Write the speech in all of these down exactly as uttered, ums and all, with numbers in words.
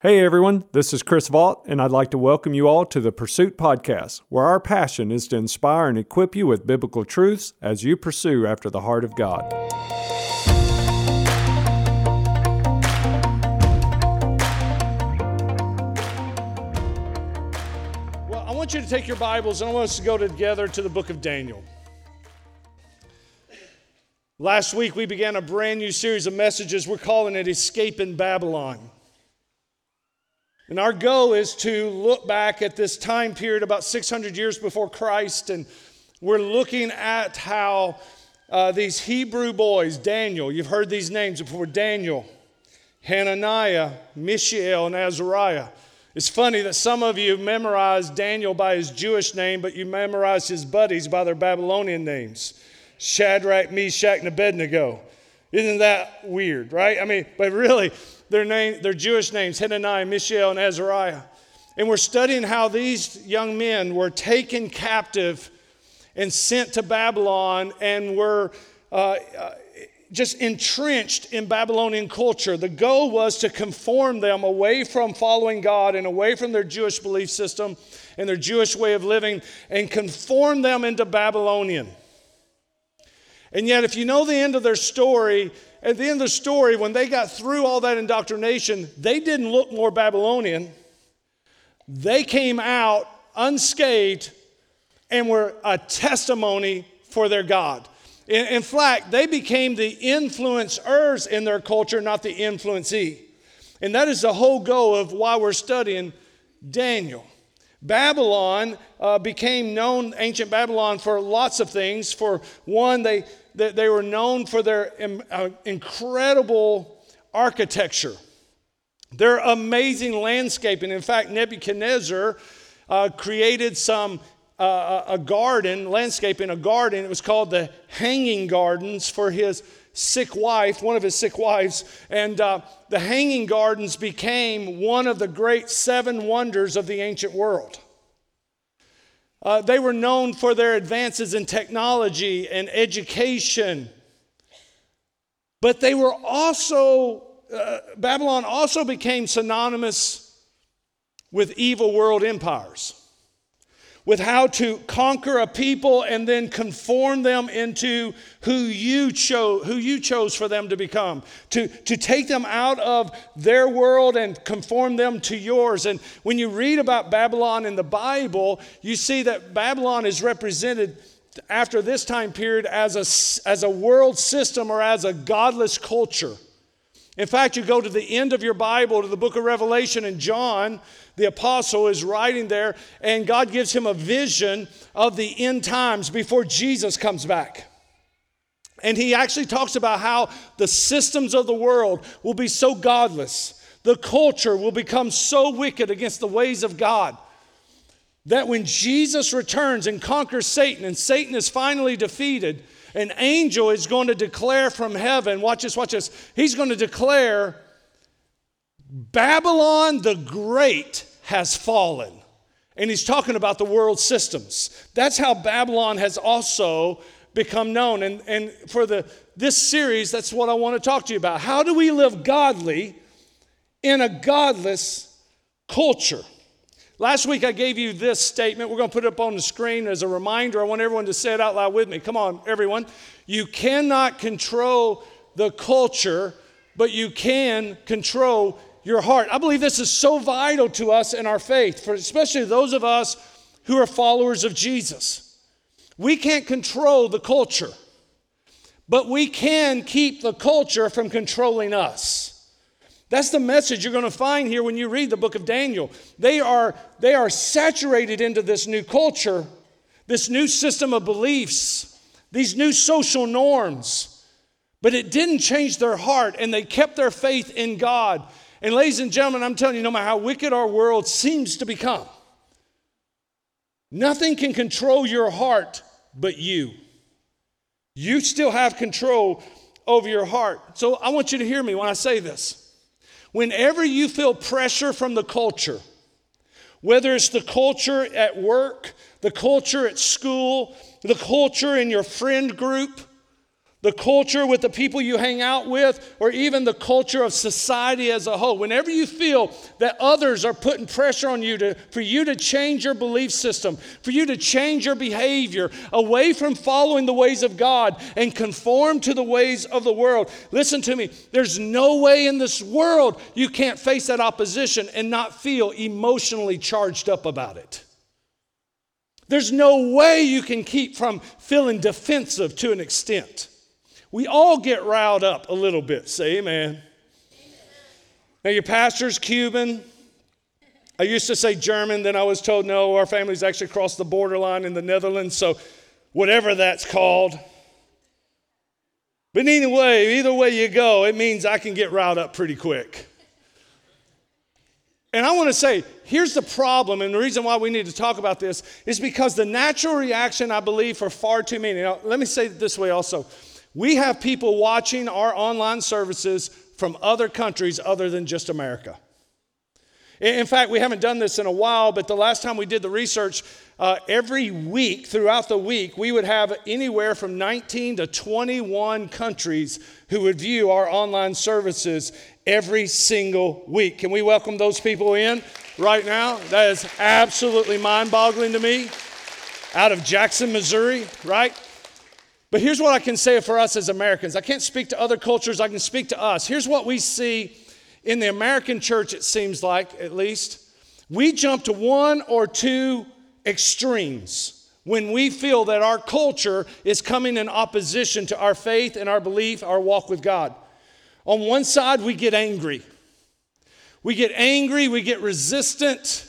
Hey everyone, this is Chris Vaught, and I'd like to welcome you all to the Pursuit Podcast, where our passion is to inspire and equip you with biblical truths as you pursue after the heart of God. Well, I want you to take your Bibles, and I want us to go together to the book of Daniel. Last week we began a brand new series of messages. We're calling it Escaping Babylon. And our goal is to look back at this time period about six hundred years before Christ, and we're looking at how uh, these Hebrew boys, Daniel, you've heard these names before, Daniel, Hananiah, Mishael, and Azariah. It's funny that some of you memorized Daniel by his Jewish name, but you memorized his buddies by their Babylonian names, Shadrach, Meshach, and Abednego. Isn't that weird, right? I mean, but really, Their name, their Jewish names, Hananiah, Mishael, and Azariah. And we're studying how these young men were taken captive and sent to Babylon and were uh, just entrenched in Babylonian culture. The goal was to conform them away from following God and away from their Jewish belief system and their Jewish way of living and conform them into Babylonian. And yet, if you know the end of their story, at the end of the story, when they got through all that indoctrination, they didn't look more Babylonian. They came out unscathed and were a testimony for their God. In, in fact, they became the influencers in their culture, not the influencee. And that is the whole goal of why we're studying Daniel. Babylon uh, became known, ancient Babylon, for lots of things. For one, they They, they were known for their um, uh, incredible architecture, their amazing landscaping. In fact, Nebuchadnezzar uh, created some uh, a garden, landscaping a garden. It was called the Hanging Gardens for his sick wife, one of his sick wives. And uh, the Hanging Gardens became one of the great seven wonders of the ancient world. Uh, they were known for their advances in technology and education. But they were also, uh, Babylon also became synonymous with evil world empires, with how to conquer a people and then conform them into who you chose, who you chose for them to become, to, to take them out of their world and conform them to yours. And when you read about Babylon in the Bible, you see that Babylon is represented after this time period as a, as a world system or as a godless culture. In fact, you go to the end of your Bible, to the book of Revelation, and John, the apostle, is writing there, and God gives him a vision of the end times before Jesus comes back. And he actually talks about how the systems of the world will be so godless, the culture will become so wicked against the ways of God, that when Jesus returns and conquers Satan, and Satan is finally defeated, an angel is going to declare from heaven, watch this, watch this. He's going to declare, Babylon the Great has fallen. And he's talking about the world systems. That's how Babylon has also become known. And, and for the this series, that's what I want to talk to you about. How do we live godly in a godless culture? Last week I gave you this statement. We're going to put it up on the screen as a reminder. I want everyone to say it out loud with me. Come on, everyone. You cannot control the culture, but you can control your heart. I believe this is so vital to us in our faith, for especially those of us who are followers of Jesus. We can't control the culture, but we can keep the culture from controlling us. That's the message you're going to find here when you read the book of Daniel. They are, they are saturated into this new culture, this new system of beliefs, these new social norms. But it didn't change their heart, and they kept their faith in God. And ladies and gentlemen, I'm telling you, no matter how wicked our world seems to become, nothing can control your heart but you. You still have control over your heart. So I want you to hear me when I say this. Whenever you feel pressure from the culture, whether it's the culture at work, the culture at school, the culture in your friend group, the culture with the people you hang out with, or even the culture of society as a whole. Whenever you feel that others are putting pressure on you to, for you to change your belief system, for you to change your behavior away from following the ways of God and conform to the ways of the world, listen to me, there's no way in this world you can't face that opposition and not feel emotionally charged up about it. There's no way you can keep from feeling defensive to an extent. We all get riled up a little bit. Say amen. Amen. Now your pastor's Cuban. I used to say German, then I was told no, our family's actually crossed the borderline in the Netherlands, so whatever that's called. But anyway, either way you go, it means I can get riled up pretty quick. And I want to say, here's the problem, and the reason why we need to talk about this is because the natural reaction, I believe, for far too many. Now, let me say it this way also. We have people watching our online services from other countries other than just America. In fact, we haven't done this in a while, but the last time we did the research, uh, every week, throughout the week, we would have anywhere from nineteen to twenty-one countries who would view our online services every single week. Can we welcome those people in right now? That is absolutely mind-boggling to me. Out of Jackson, Missouri, right? But here's what I can say for us as Americans. I can't speak to other cultures. I can speak to us. Here's what we see in the American church, it seems like, at least. We jump to one or two extremes when we feel that our culture is coming in opposition to our faith and our belief, our walk with God. On one side, we get angry. We get angry, we get resistant.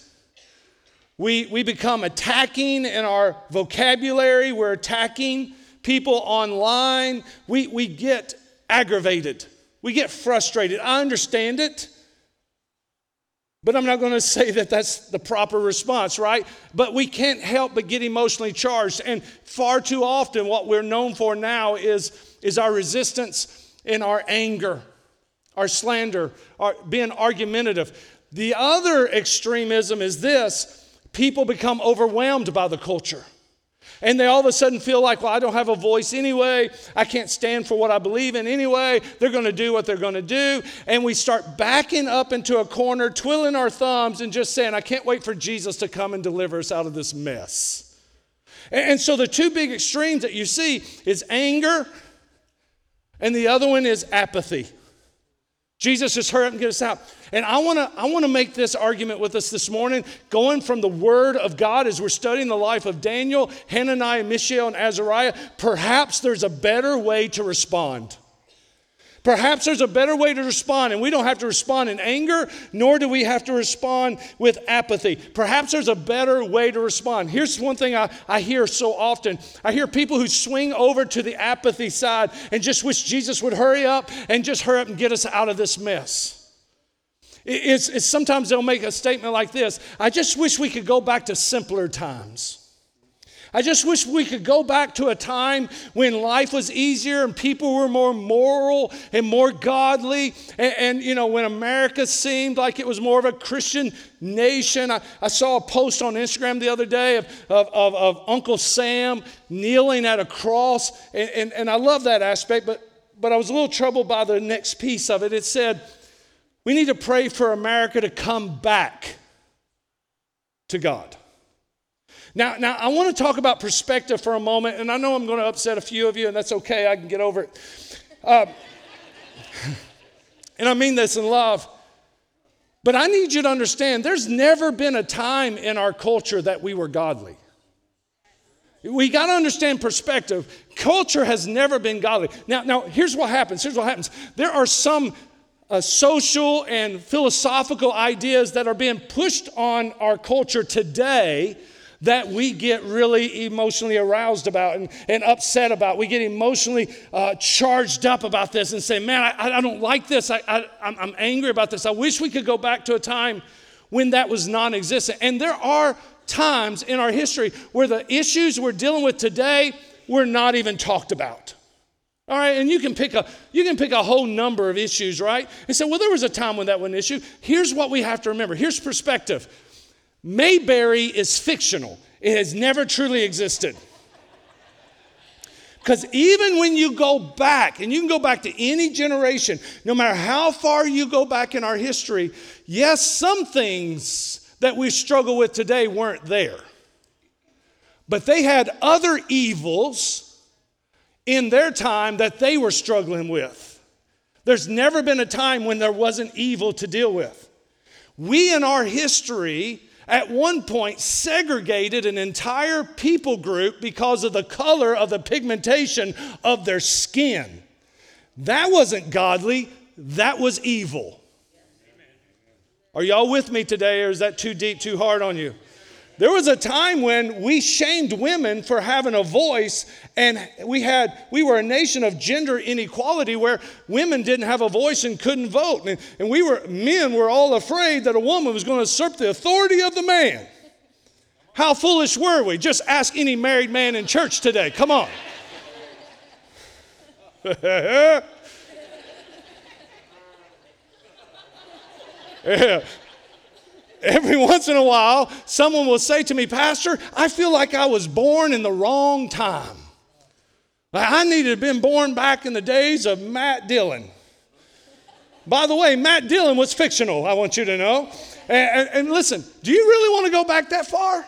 We, we become attacking in our vocabulary. We're attacking people online. We, we get aggravated. We get frustrated. I understand it, but I'm not going to say that that's the proper response, right? But we can't help but get emotionally charged. And far too often what we're known for now is, is our resistance and our anger, our slander, our being argumentative. The other extremism is this. People become overwhelmed by the culture. And they all of a sudden feel like, well, I don't have a voice anyway. I can't stand for what I believe in anyway. They're going to do what they're going to do. And we start backing up into a corner, twiddling our thumbs and just saying, I can't wait for Jesus to come and deliver us out of this mess. And so the two big extremes that you see is anger, and the other one is apathy. Jesus, just hurry up and get us out. And I want to I want to make this argument with us this morning, going from the Word of God as we're studying the life of Daniel, Hananiah, Mishael, and Azariah. Perhaps there's a better way to respond. Perhaps there's a better way to respond, and we don't have to respond in anger, nor do we have to respond with apathy. Perhaps there's a better way to respond. Here's one thing I, I hear so often. I hear people who swing over to the apathy side and just wish Jesus would hurry up and just hurry up and get us out of this mess. It's, it's sometimes they'll make a statement like this, I just wish we could go back to simpler times. I just wish we could go back to a time when life was easier and people were more moral and more godly. And, and you know, when America seemed like it was more of a Christian nation. I, I saw a post on Instagram the other day of, of, of, of Uncle Sam kneeling at a cross. And, and, and I love that aspect, but, but I was a little troubled by the next piece of it. It said, we need to pray for America to come back to God. Now, now I want to talk about perspective for a moment, and I know I'm going to upset a few of you, and that's okay. I can get over it. Uh, and I mean this in love. But I need you to understand, there's never been a time in our culture that we were godly. We got to understand perspective. Culture has never been godly. Now, now here's what happens. Here's what happens. There are some uh, social and philosophical ideas that are being pushed on our culture today that we get really emotionally aroused about and, and upset about. We get emotionally uh, charged up about this and say, man, I, I don't like this. I, I, I'm angry about this. I wish we could go back to a time when that was non-existent. And there are times in our history where the issues we're dealing with today were not even talked about. All right, and you can pick a you can pick a whole number of issues, right? And say, well, there was a time when that was an issue. Here's what we have to remember. Here's perspective. Mayberry is fictional. It has never truly existed. Because even when you go back, and you can go back to any generation, no matter how far you go back in our history, yes, some things that we struggle with today weren't there. But they had other evils in their time that they were struggling with. There's never been a time when there wasn't evil to deal with. We in our history at one point segregated an entire people group because of the color of the pigmentation of their skin. That wasn't godly. That was evil. Are y'all with me today, or is that too deep, too hard on you? There was a time when we shamed women for having a voice, and we had we were a nation of gender inequality where women didn't have a voice and couldn't vote. And, and we were men were all afraid that a woman was going to usurp the authority of the man. How foolish were we? Just ask any married man in church today. Come on. Yeah. Every once in a while, someone will say to me, Pastor, I feel like I was born in the wrong time. Like I needed to have been born back in the days of Matt Dillon. By the way, Matt Dillon was fictional, I want you to know. And, and, and listen, do you really want to go back that far?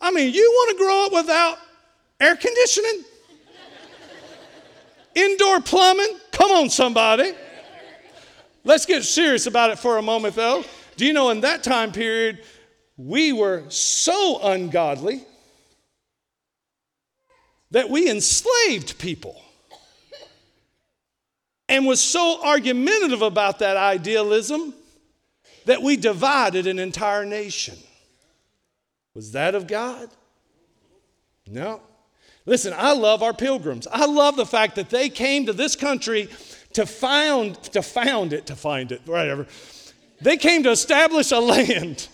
I mean, you want to grow up without air conditioning? Indoor plumbing? Come on, somebody. Let's get serious about it for a moment, though. Do you know in that time period, we were so ungodly that we enslaved people and was so argumentative about that idealism that we divided an entire nation. Was that of God? No. Listen, I love our pilgrims. I love the fact that they came to this country to found, to found it, to find it, whatever. They came to establish a land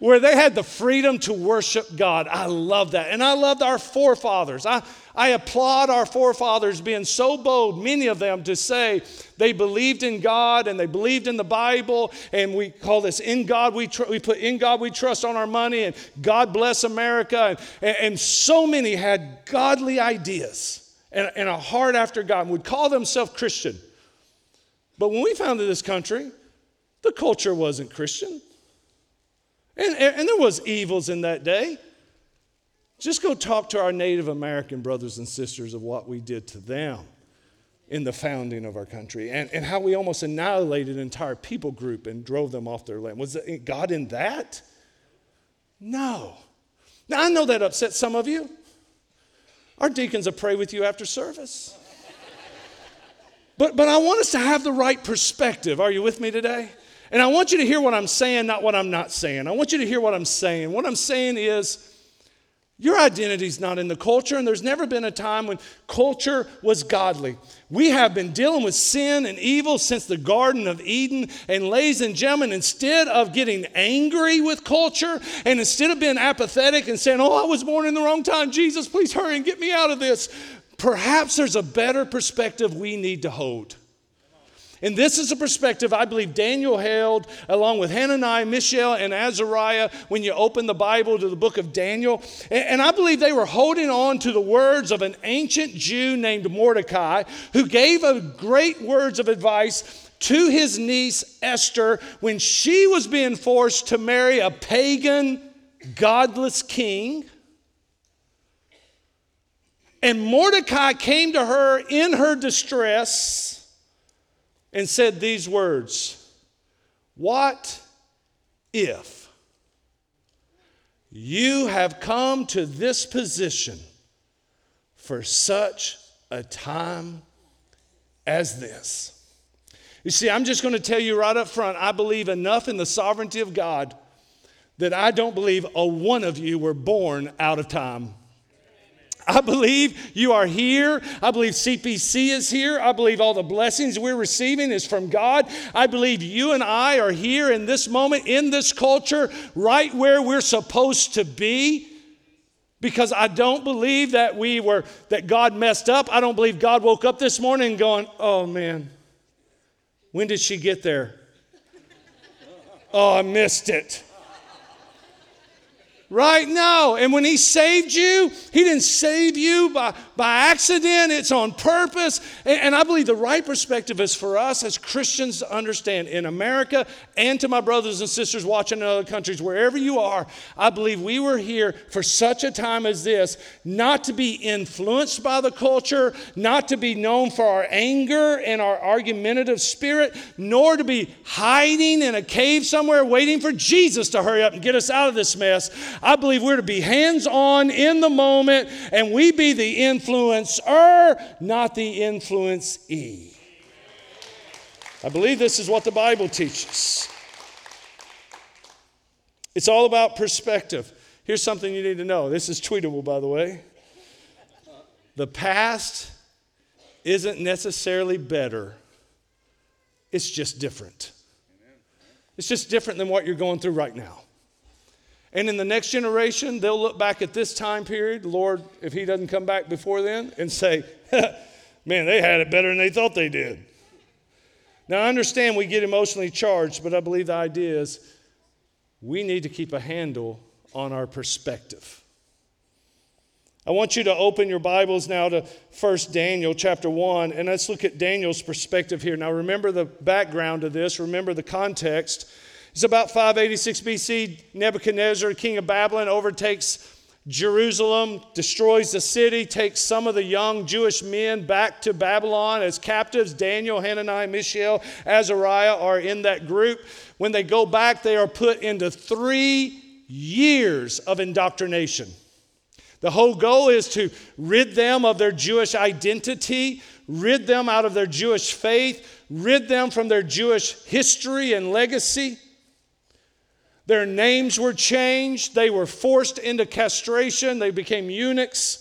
where they had the freedom to worship God. I love that. And I loved our forefathers. I, I applaud our forefathers being so bold, many of them, to say they believed in God and they believed in the Bible. And we call this in God we tr- we put in God we trust on our money, and God bless America. And, and so many had godly ideas and, and a heart after God and would call themselves Christian. But when we founded this country, the culture wasn't Christian. And, and there was evils in that day. Just go talk to our Native American brothers and sisters of what we did to them in the founding of our country and, and how we almost annihilated an entire people group and drove them off their land. Was God in that? No. Now, I know that upsets some of you. Our deacons will pray with you after service. But, but I want us to have the right perspective. Are you with me today? And I want you to hear what I'm saying, not what I'm not saying. I want you to hear what I'm saying. What I'm saying is your identity's not in the culture, and there's never been a time when culture was godly. We have been dealing with sin and evil since the Garden of Eden. And ladies and gentlemen, instead of getting angry with culture and instead of being apathetic and saying, oh, I was born in the wrong time, Jesus, please hurry and get me out of this, perhaps there's a better perspective we need to hold. And this is a perspective I believe Daniel held along with Hananiah, Mishael, and Azariah when you open the Bible to the book of Daniel. And I believe they were holding on to the words of an ancient Jew named Mordecai, who gave a great words of advice to his niece Esther when she was being forced to marry a pagan, godless king. And Mordecai came to her in her distress and said these words, what if you have come to this position for such a time as this? You see, I'm just going to tell you right up front, I believe enough in the sovereignty of God that I don't believe a one of you were born out of time. I believe you are here. I believe C P C is here. I believe all the blessings we're receiving is from God. I believe you and I are here in this moment, in this culture, right where we're supposed to be. Because I don't believe that we were, that God messed up. I don't believe God woke up this morning going, oh man, when did she get there? Oh, I missed it. right now. And when he saved you, he didn't save you by, by accident. It's on purpose. And, and I believe the right perspective is for us as Christians to understand in America and to my brothers and sisters watching in other countries, wherever you are, I believe we were here for such a time as this, not to be influenced by the culture, not to be known for our anger and our argumentative spirit, nor to be hiding in a cave somewhere waiting for Jesus to hurry up and get us out of this mess. I believe we're to be hands-on in the moment, and we be the influencer, not the influencee. I believe this is what the Bible teaches. It's all about perspective. Here's something you need to know. This is tweetable, by the way. The past isn't necessarily better. It's just different. It's just different than what you're going through right now. And in the next generation, they'll look back at this time period, Lord, if he doesn't come back before then, and say, man, they had it better than they thought they did. Now, I understand we get emotionally charged, but I believe the idea is we need to keep a handle on our perspective. I want you to open your Bibles now to First Daniel chapter one, and let's look at Daniel's perspective here. Now, remember the background of this. Remember the context. It's about five eighty-six B C, Nebuchadnezzar, king of Babylon, overtakes Jerusalem, destroys the city, takes some of the young Jewish men back to Babylon as captives. Daniel, Hananiah, Mishael, Azariah are in that group. When they go back, they are put into three years of indoctrination. The whole goal is to rid them of their Jewish identity, rid them out of their Jewish faith, rid them from their Jewish history and legacy. Their names were changed. They were forced into castration. They became eunuchs.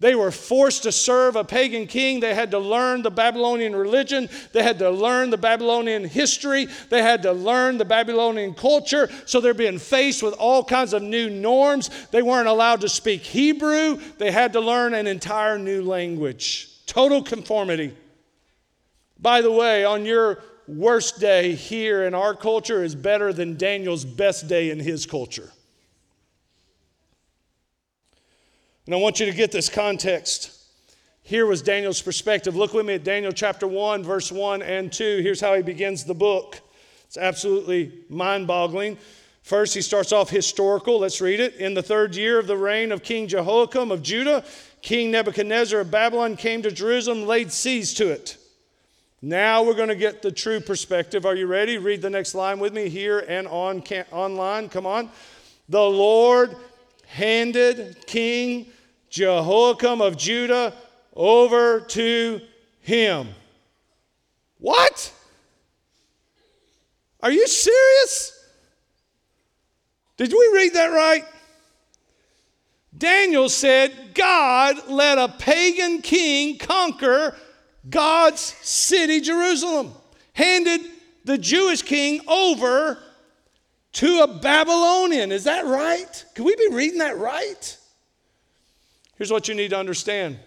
They were forced to serve a pagan king. They had to learn the Babylonian religion. They had to learn the Babylonian history. They had to learn the Babylonian culture. So they're being faced with all kinds of new norms. They weren't allowed to speak Hebrew. They had to learn an entire new language. Total conformity. By the way, on your worst day here in our culture is better than Daniel's best day in his culture. And I want you to get this context. Here was Daniel's perspective. Look with me at Daniel chapter one, verse one and two. Here's how he begins the book. It's absolutely mind-boggling. First, he starts off historical. Let's read it. In the third year of the reign of King Jehoiakim of Judah, King Nebuchadnezzar of Babylon came to Jerusalem, laid siege to it. Now we're going to get the true perspective. Are you ready? Read the next line with me here and on can, online. Come on. The Lord handed King Jehoiakim of Judah over to him. What? Are you serious? Did we read that right? Daniel said, God let a pagan king conquer God's city, Jerusalem, handed the Jewish king over to a Babylonian. Is that right? Can we be reading that right? Here's what you need to understand.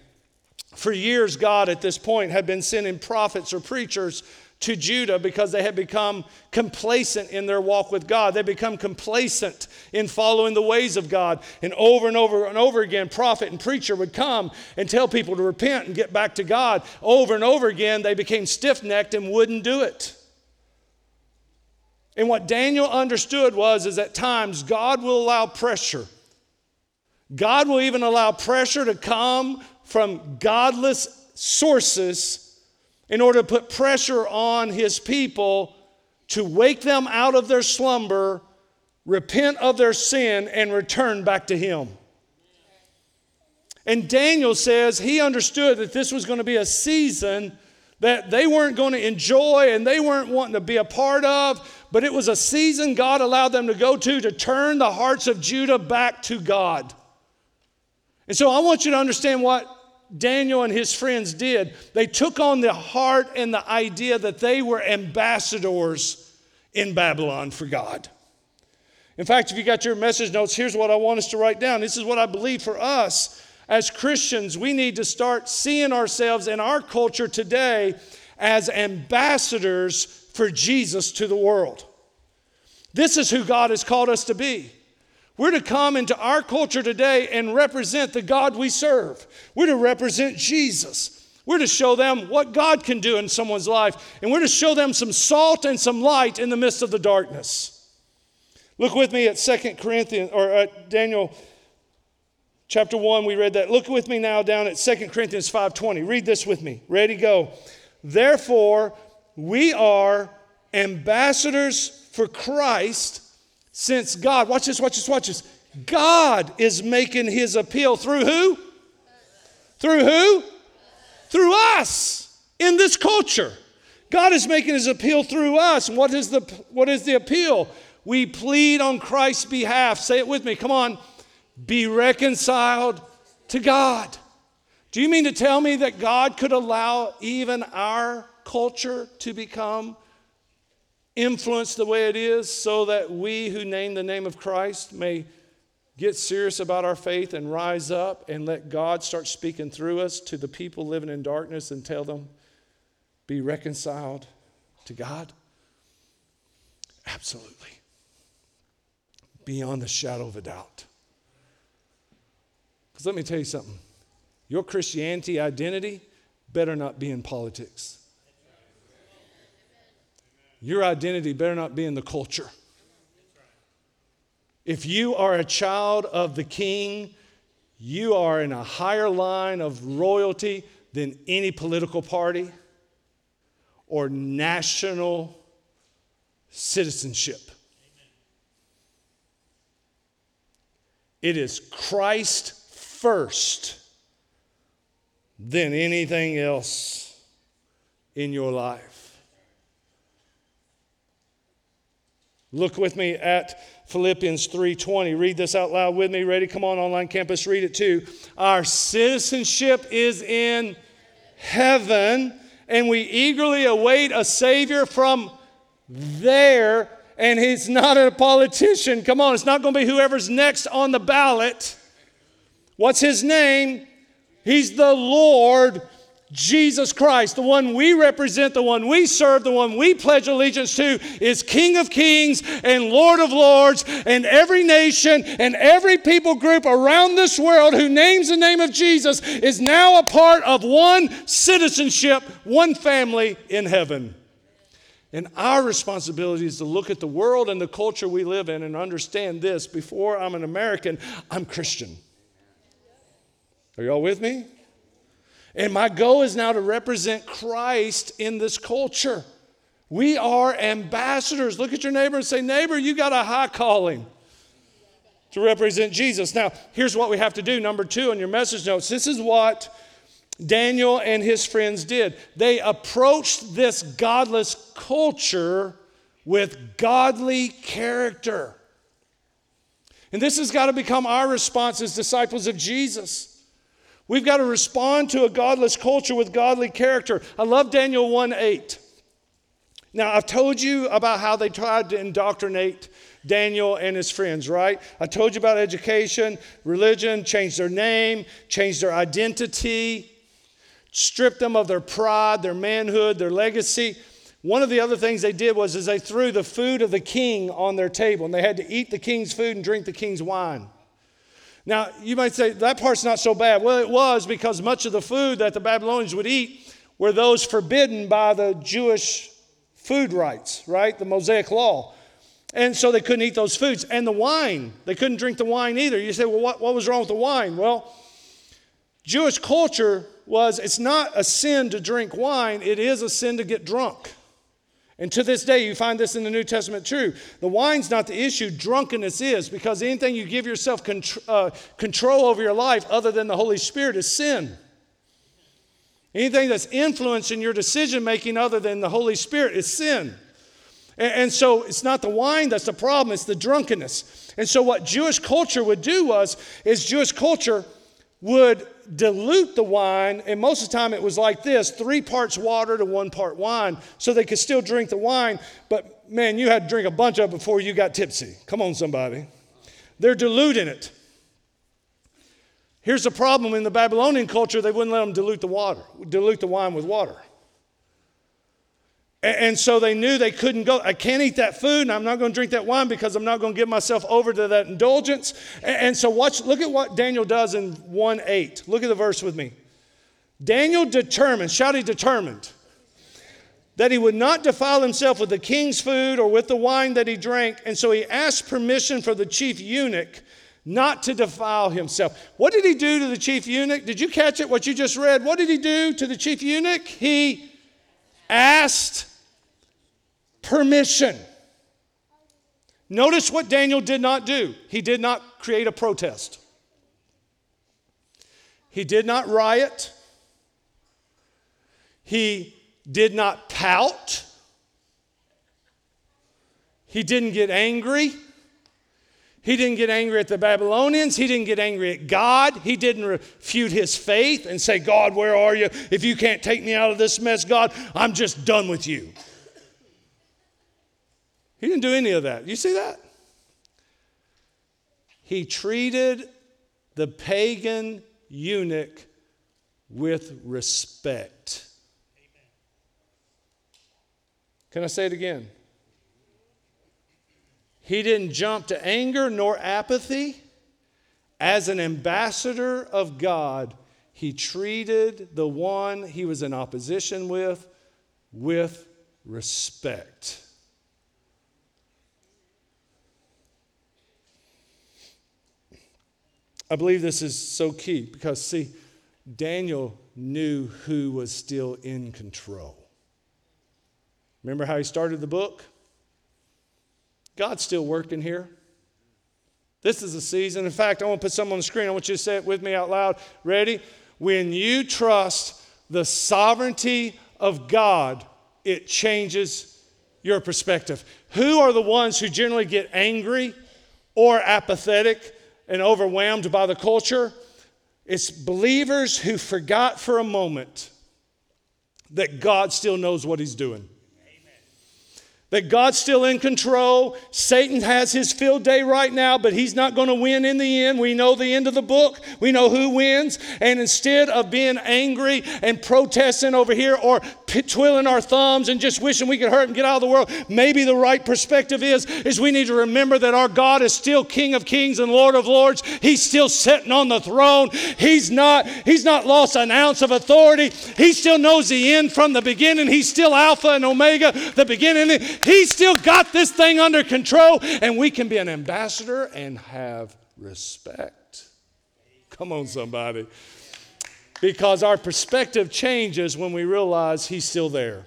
For years, God at this point had been sending prophets or preachers to Judah because they had become complacent in their walk with God. They become complacent in following the ways of God. And over and over and over again, prophet and preacher would come and tell people to repent and get back to God. Over and over again, they became stiff-necked and wouldn't do it. And what Daniel understood was, is at times God will allow pressure. God will even allow pressure to come from godless sources in order to put pressure on his people to wake them out of their slumber, repent of their sin, and return back to him. And Daniel says he understood that this was going to be a season that they weren't going to enjoy and they weren't wanting to be a part of, but it was a season God allowed them to go to to turn the hearts of Judah back to God. And so I want you to understand what Daniel and his friends did. They took on the heart and the idea that they were ambassadors in Babylon for God. In fact, if you got your message notes, here's what I want us to write down. This is what I believe for us as Christians. We need to start seeing ourselves in our culture today as ambassadors for Jesus to the world. This is who God has called us to be. We're to come into our culture today and represent the God we serve. We're to represent Jesus. We're to show them what God can do in someone's life, and we're to show them some salt and some light in the midst of the darkness. Look with me at Second Corinthians, or at Daniel chapter one, we read that. Look with me now down at Second Corinthians five twenty. Read this with me. Ready, go. Therefore, we are ambassadors for Christ, since God, watch this, watch this, watch this. God is making his appeal through who? Through who? Through us in this culture. God is making his appeal through us. And what is the, what is the appeal? We plead on Christ's behalf. Say it with me. Come on. Be reconciled to God. Do you mean to tell me that God could allow even our culture to become influenced the way it is so that we who name the name of Christ may get serious about our faith and rise up and let God start speaking through us to the people living in darkness and tell them, be reconciled to God? Absolutely. Beyond the shadow of a doubt. Because let me tell you something. Your Christianity identity better not be in politics. Your identity better not be in the culture. If you are a child of the King, you are in a higher line of royalty than any political party or national citizenship. It is Christ first than anything else in your life. Look with me at Philippians three twenty. Read this out loud with me. Ready? Come on, online campus, read it too. Our citizenship is in heaven, and we eagerly await a Savior from there. And he's not a politician. Come on, it's not going to be whoever's next on the ballot. What's his name? He's the Lord Jesus Christ. The one we represent, the one we serve, the one we pledge allegiance to is King of Kings and Lord of Lords. And every nation and every people group around this world who names the name of Jesus is now a part of one citizenship, one family in heaven. And our responsibility is to look at the world and the culture we live in and understand this. Before I'm an American, I'm Christian. Are y'all with me? And my goal is now to represent Christ in this culture. We are ambassadors. Look at your neighbor and say, neighbor, you got a high calling to represent Jesus. Now, here's what we have to do. Number two in your message notes, this is what Daniel and his friends did. They approached this godless culture with godly character. And this has got to become our response as disciples of Jesus. We've got to respond to a godless culture with godly character. I love Daniel one eight. Now, I've told you about how they tried to indoctrinate Daniel and his friends, right? I told you about education, religion, changed their name, changed their identity, stripped them of their pride, their manhood, their legacy. One of the other things they did was is they threw the food of the king on their table, and they had to eat the king's food and drink the king's wine. Now, you might say, that part's not so bad. Well, it was, because much of the food that the Babylonians would eat were those forbidden by the Jewish food rites, right? The Mosaic law. And so they couldn't eat those foods. And the wine, they couldn't drink the wine either. You say, well, what, what was wrong with the wine? Well, Jewish culture was, it's not a sin to drink wine. It is a sin to get drunk. And to this day, you find this in the New Testament true. The wine's not the issue. Drunkenness is, because anything you give yourself contr- uh, control over your life other than the Holy Spirit is sin. Anything that's influencing your decision-making other than the Holy Spirit is sin. And so it's not the wine that's the problem, it's the drunkenness. And so what Jewish culture would do was, is Jewish culture would dilute the wine, and most of the time it was like this, three parts water to one part wine, so they could still drink the wine, but man, you had to drink a bunch of it before you got tipsy. Come on, somebody. They're diluting it. Here's the problem in the Babylonian culture, they wouldn't let them dilute the water, dilute the wine with water. And so they knew they couldn't go. I can't eat that food, and I'm not going to drink that wine because I'm not going to give myself over to that indulgence. And so watch, look at what Daniel does in one eight. Look at the verse with me. Daniel determined, shout he determined, that he would not defile himself with the king's food or with the wine that he drank. And so he asked permission for the chief eunuch not to defile himself. What did he do to the chief eunuch? Did you catch it, what you just read? What did he do to the chief eunuch? He asked permission. Notice what Daniel did not do. He did not create a protest. He did not riot. He did not pout. He didn't get angry. He didn't get angry at the Babylonians. He didn't get angry at God. He didn't refute his faith and say, God, where are you? If you can't take me out of this mess, God, I'm just done with you. He didn't do any of that. You see that? He treated the pagan eunuch with respect. Amen. Can I say it again? He didn't jump to anger nor apathy. As an ambassador of God, he treated the one he was in opposition with with respect. I believe this is so key because, see, Daniel knew who was still in control. Remember how he started the book? God's still working here. This is a season. In fact, I want to put something on the screen. I want you to say it with me out loud. Ready? When you trust the sovereignty of God, it changes your perspective. Who are the ones who generally get angry or apathetic and overwhelmed by the culture? It's believers who forgot for a moment that God still knows what he's doing. Amen. That God's still in control. Satan has his field day right now, but he's not going to win in the end. We know the end of the book. We know who wins. And instead of being angry and protesting over here or twiddling our thumbs and just wishing we could hurt and get out of the world, maybe the right perspective is, is we need to remember that our God is still King of Kings and Lord of Lords. He's still sitting on the throne. He's not, he's not lost an ounce of authority. He still knows the end from the beginning. He's still Alpha and Omega, the beginning. He's still got this thing under control, and we can be an ambassador and have respect. Come on, somebody. Because our perspective changes when we realize he's still there.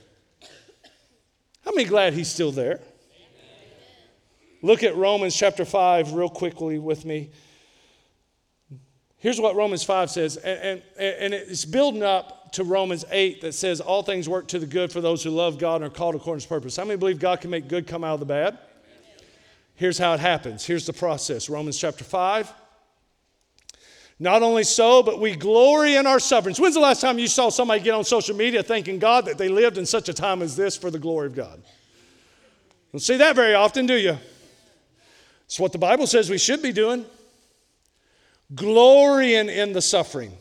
How many glad he's still there? Amen. Look at Romans chapter five real quickly with me. Here's what Romans five says, and, and, and it's building up to Romans eight that says, all things work to the good for those who love God and are called according to his purpose. How many believe God can make good come out of the bad? Amen. Here's how it happens. Here's the process. Romans chapter five. Not only so, but we glory in our sufferings. When's the last time you saw somebody get on social media thanking God that they lived in such a time as this for the glory of God? Don't see that very often, do you? It's what the Bible says we should be doing. Glorying in the suffering.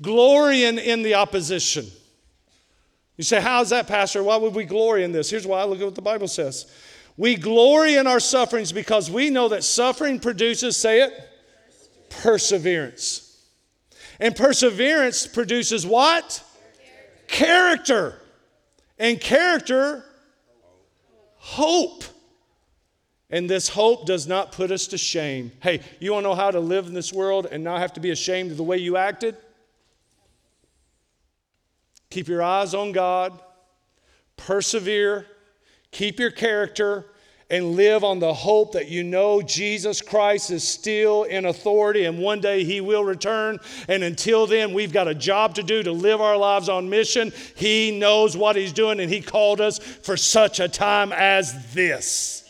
Glorying in the opposition. You say, how's that, Pastor? Why would we glory in this? Here's why. Look at what the Bible says. We glory in our sufferings because we know that suffering produces, say it, perseverance. And perseverance produces what? Character. Character. And character, hope. And this hope does not put us to shame. Hey, you want to know how to live in this world and not have to be ashamed of the way you acted? Keep your eyes on God. Persevere. Keep your character. And live on the hope that you know Jesus Christ is still in authority and one day he will return. And until then, we've got a job to do to live our lives on mission. He knows what he's doing and he called us for such a time as this.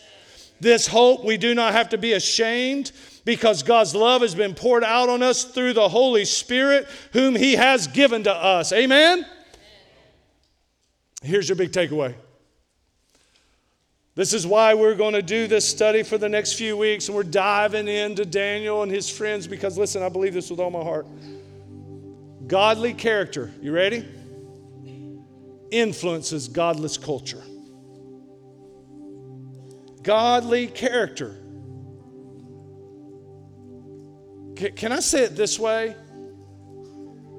This hope, we do not have to be ashamed because God's love has been poured out on us through the Holy Spirit whom he has given to us. Amen? Here's your big takeaway. This is why we're going to do this study for the next few weeks, and we're diving into Daniel and his friends because, listen, I believe this with all my heart. Godly character. You ready? influences godless culture. Godly character. Can I say it this way?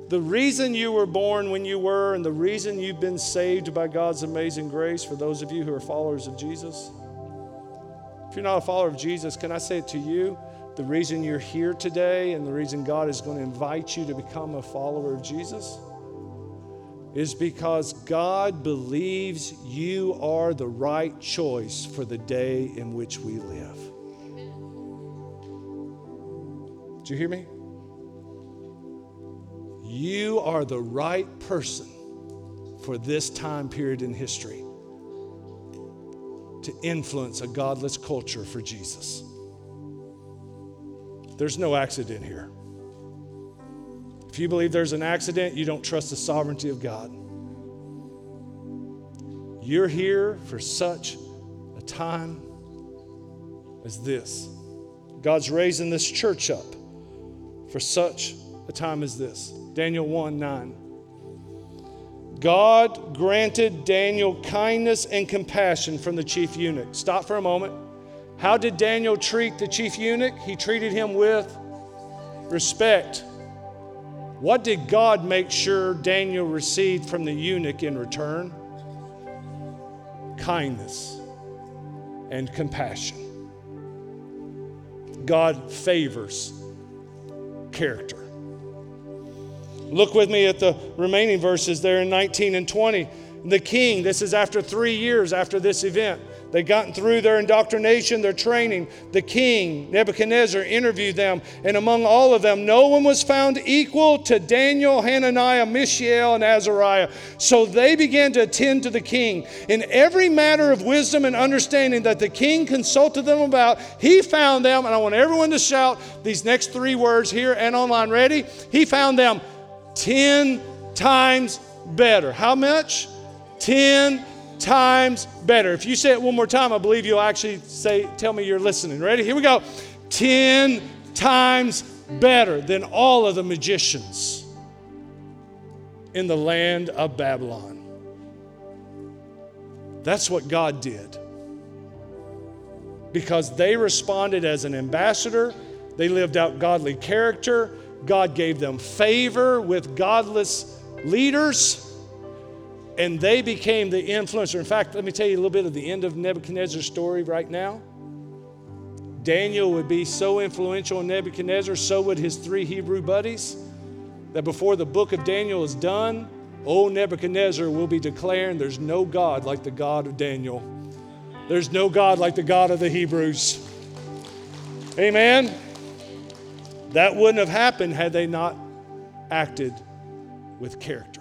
The reason you were born when you were, and the reason you've been saved by God's amazing grace, for those of you who are followers of Jesus, if you're not a follower of Jesus, can I say it to you? The reason you're here today and the reason God is going to invite you to become a follower of Jesus is because God believes you are the right choice for the day in which we live. Did you hear me? You are the right person for this time period in history to influence a godless culture for Jesus. There's no accident here. If you believe there's an accident, you don't trust the sovereignty of God. You're here for such a time as this. God's raising this church up for such a time as this. Daniel one nine. God granted Daniel kindness and compassion from the chief eunuch. Stop for a moment. How did Daniel treat the chief eunuch? He treated him with respect. What did God make sure Daniel received from the eunuch in return? Kindness and compassion. God favors character. Look with me at the remaining verses there in nineteen and twenty. The king, this is after three years after this event. They'd gotten through their indoctrination, their training. The king, Nebuchadnezzar, interviewed them. And among all of them, no one was found equal to Daniel, Hananiah, Mishael, and Azariah. So they began to attend to the king. In every matter of wisdom and understanding that the king consulted them about, he found them, and I want everyone to shout these next three words here and online. Ready? He found them ten times better. How much? Ten times better. If you say it one more time, I believe you'll actually say, tell me you're listening. Ready? Here we go. Ten times better than all of the magicians in the land of Babylon. That's what God did. Because they responded as an ambassador, they lived out godly character, God gave them favor with godless leaders, and they became the influencer. In fact, let me tell you a little bit of the end of Nebuchadnezzar's story right now. Daniel would be so influential in Nebuchadnezzar, so would his three Hebrew buddies, that before the book of Daniel is done, old Nebuchadnezzar will be declaring there's no God like the God of Daniel. There's no God like the God of the Hebrews. Amen? That wouldn't have happened had they not acted with character.